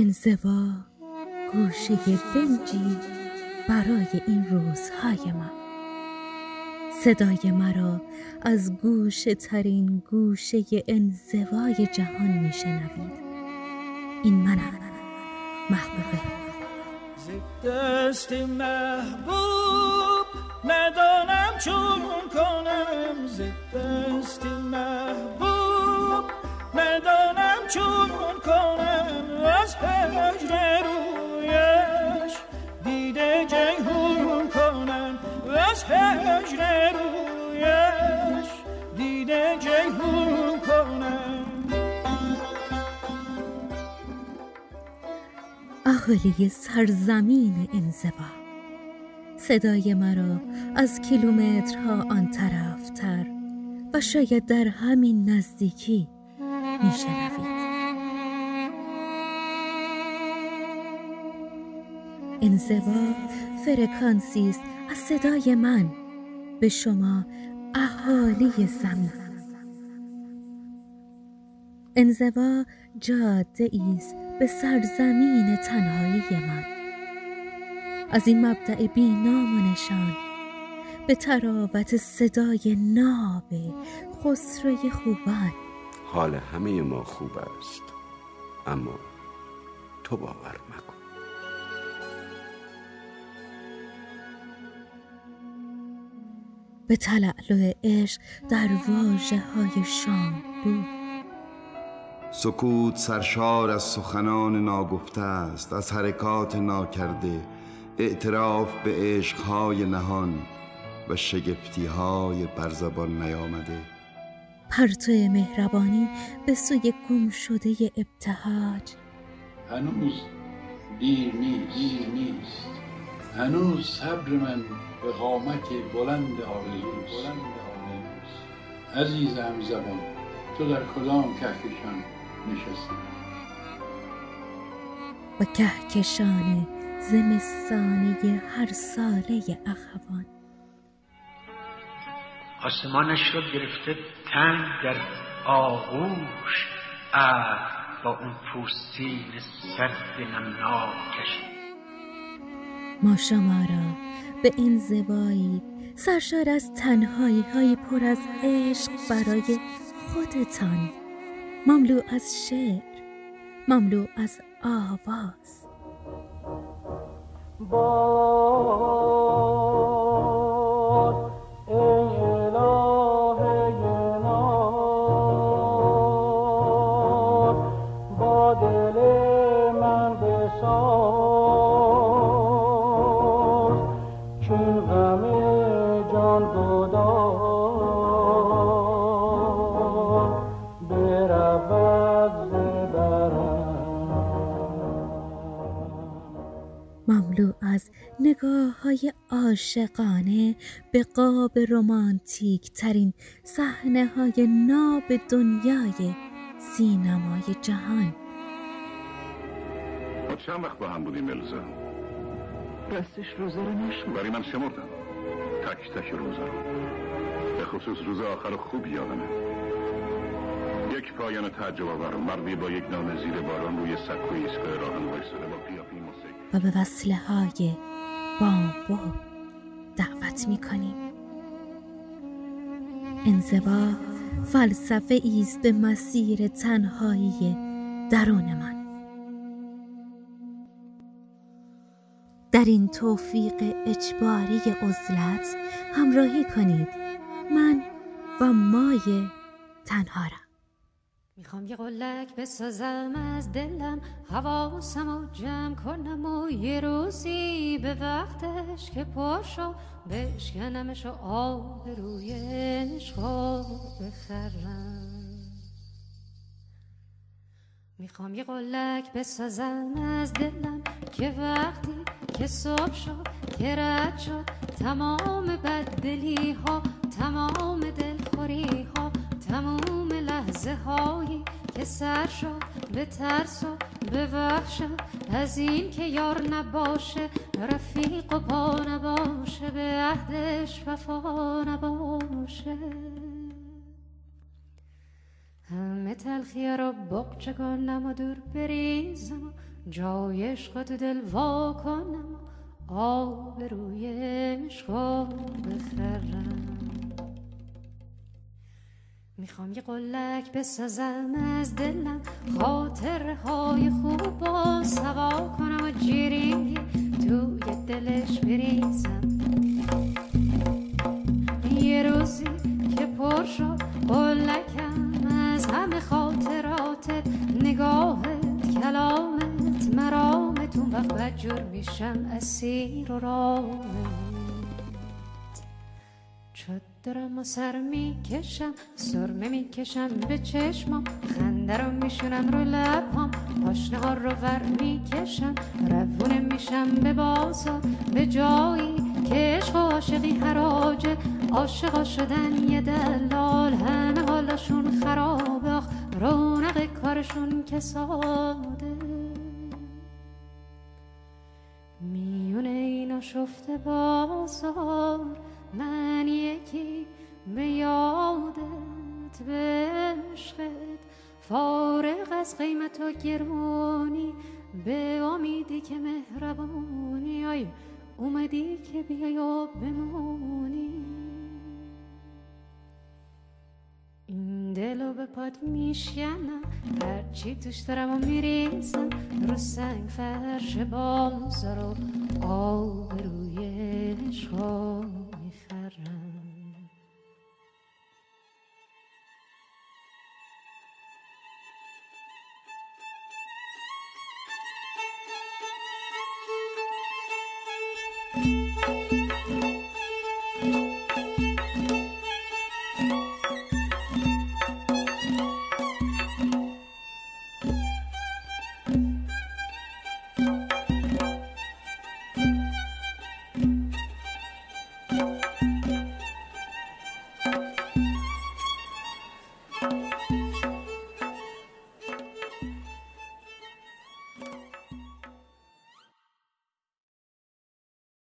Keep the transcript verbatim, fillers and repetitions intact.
انزوا، گوشه بنجی برای این روزهای من. صدای مرا از گوشه ترین گوشه انزوای جهان می شنوید. این منم، محبوبه. ز دست محبوب ندانم چون کنم، ز دست محبوب ندانم چون کنم، از هجر رویش دیده جیحون کنم، از هجر رویش دیده جیحون کنم. اهالی سرزمین انزوا، صدای مرا از کیلومترها آن طرفتر و شاید در همین نزدیکی میشنوید. انزوا فرکانسی است از صدای من به شما اهالی زمین. انزوا جاده ایست به سرزمین تنهایی من. از این مبدأ بی نام و نشان به تراوت صدای ناب خسروی خوبان، حال همه ما خوب است اما تو باور مکن. به تلألؤ عشق در واژه‌های شام بود. سکوت سرشار از سخنان ناگفته است، از حرکات ناکرده، اعتراف به عشقهای نهان و شگفتیهای برزبان نیامده. پرتو مهربانی به سوی گم شده ابتهاج. هنوز دیر نیست, دیر نیست. هنوز صبر من به قامت بلند آرزوست. عزیزم زبان، تو در کدام کهکشان نشستی؟ و کهکشان زمستانه هر ساله اخوان. آسمانش رو گرفته تنگ در آغوش، عرق با اون پوستین سرد نمناکش. ما شما را به این زبایی سرشار از تنهایی های پر از عشق برای خودتان، مملو از شعر، مملو از آواز. باد الهه نار، با دل من بساز، چون غم جان گداز از نگاه‌های عاشقانه به قاب رمانتیک ترین صحنه‌های ناب دنیای سینمای جهان. ما چند وقت با هم بودیم الزا؟ راستش روزا رو نشمردم. برای من شمردم، تک تک روزا رو، به خصوص روز آخر خوب یادمه. یک پایان تعجب آور، مردی با یک نام زیر باران روی سکوی اسکوئر راهن وایساده با پیاپی موسیقی و به وصله های بامبو دعوت می کنیم. انزوا فلسفه ایست به مسیر تنهایی درون من. در این توفیق اجباری عزلت همراهی کنید، من و مای تنهارم. میخوام یه قلک بسازم از دلم، حواسم رو جمع کنم و یه روزی به وقتش که پاشو بشکنمش و آبروی عشقو بخرم. میخوام یه قلک بسازم از دلم که وقتی که صبح شد، که رد شد تمام بددلی ها، تمام دلخوری ها، تمام لحظه هایی که سر شد به ترس و به وحشم از این که یار نباشه، رفیق و پا نباشه، به عهدش وفا نباشه. همه تلخیه رو بقچه کنم و دور بریزم، جای عشق تو دل وا کنم، آب روی عشقم بخرم. میخوام یه قلک بسازم از دلم، خاطرهای خوب و سوا کنم و جیری توی دلش بریزم. یه روزی که پر شد قلکم از همه خاطراتت، نگاهت، کلامت، مرامت، اون وقت بدجور میشم اسیر و رامت. چد دارم و سر میکشم، سرمه میکشم به چشمام، خنده رو میشونم رو لبهام، پاشنه ها رو ور میکشم، روونه میشم به بازار، به جایی که عشق و عاشقی حراجه. عاشقا شدن یه دلال، همه حالشون خرابه، آخ رونق کارشون کساده. میونه اینا شفته بازار، من یکی به یادت، به عشقت فارغ از قیمت و گرونی، به امیدی که مهربونی، آی اومدی که بیای و بمونی. این دلو به پاد میشکنم، هرچی توش دارم و میریزم، رو سنگ فرش بازار و آبرو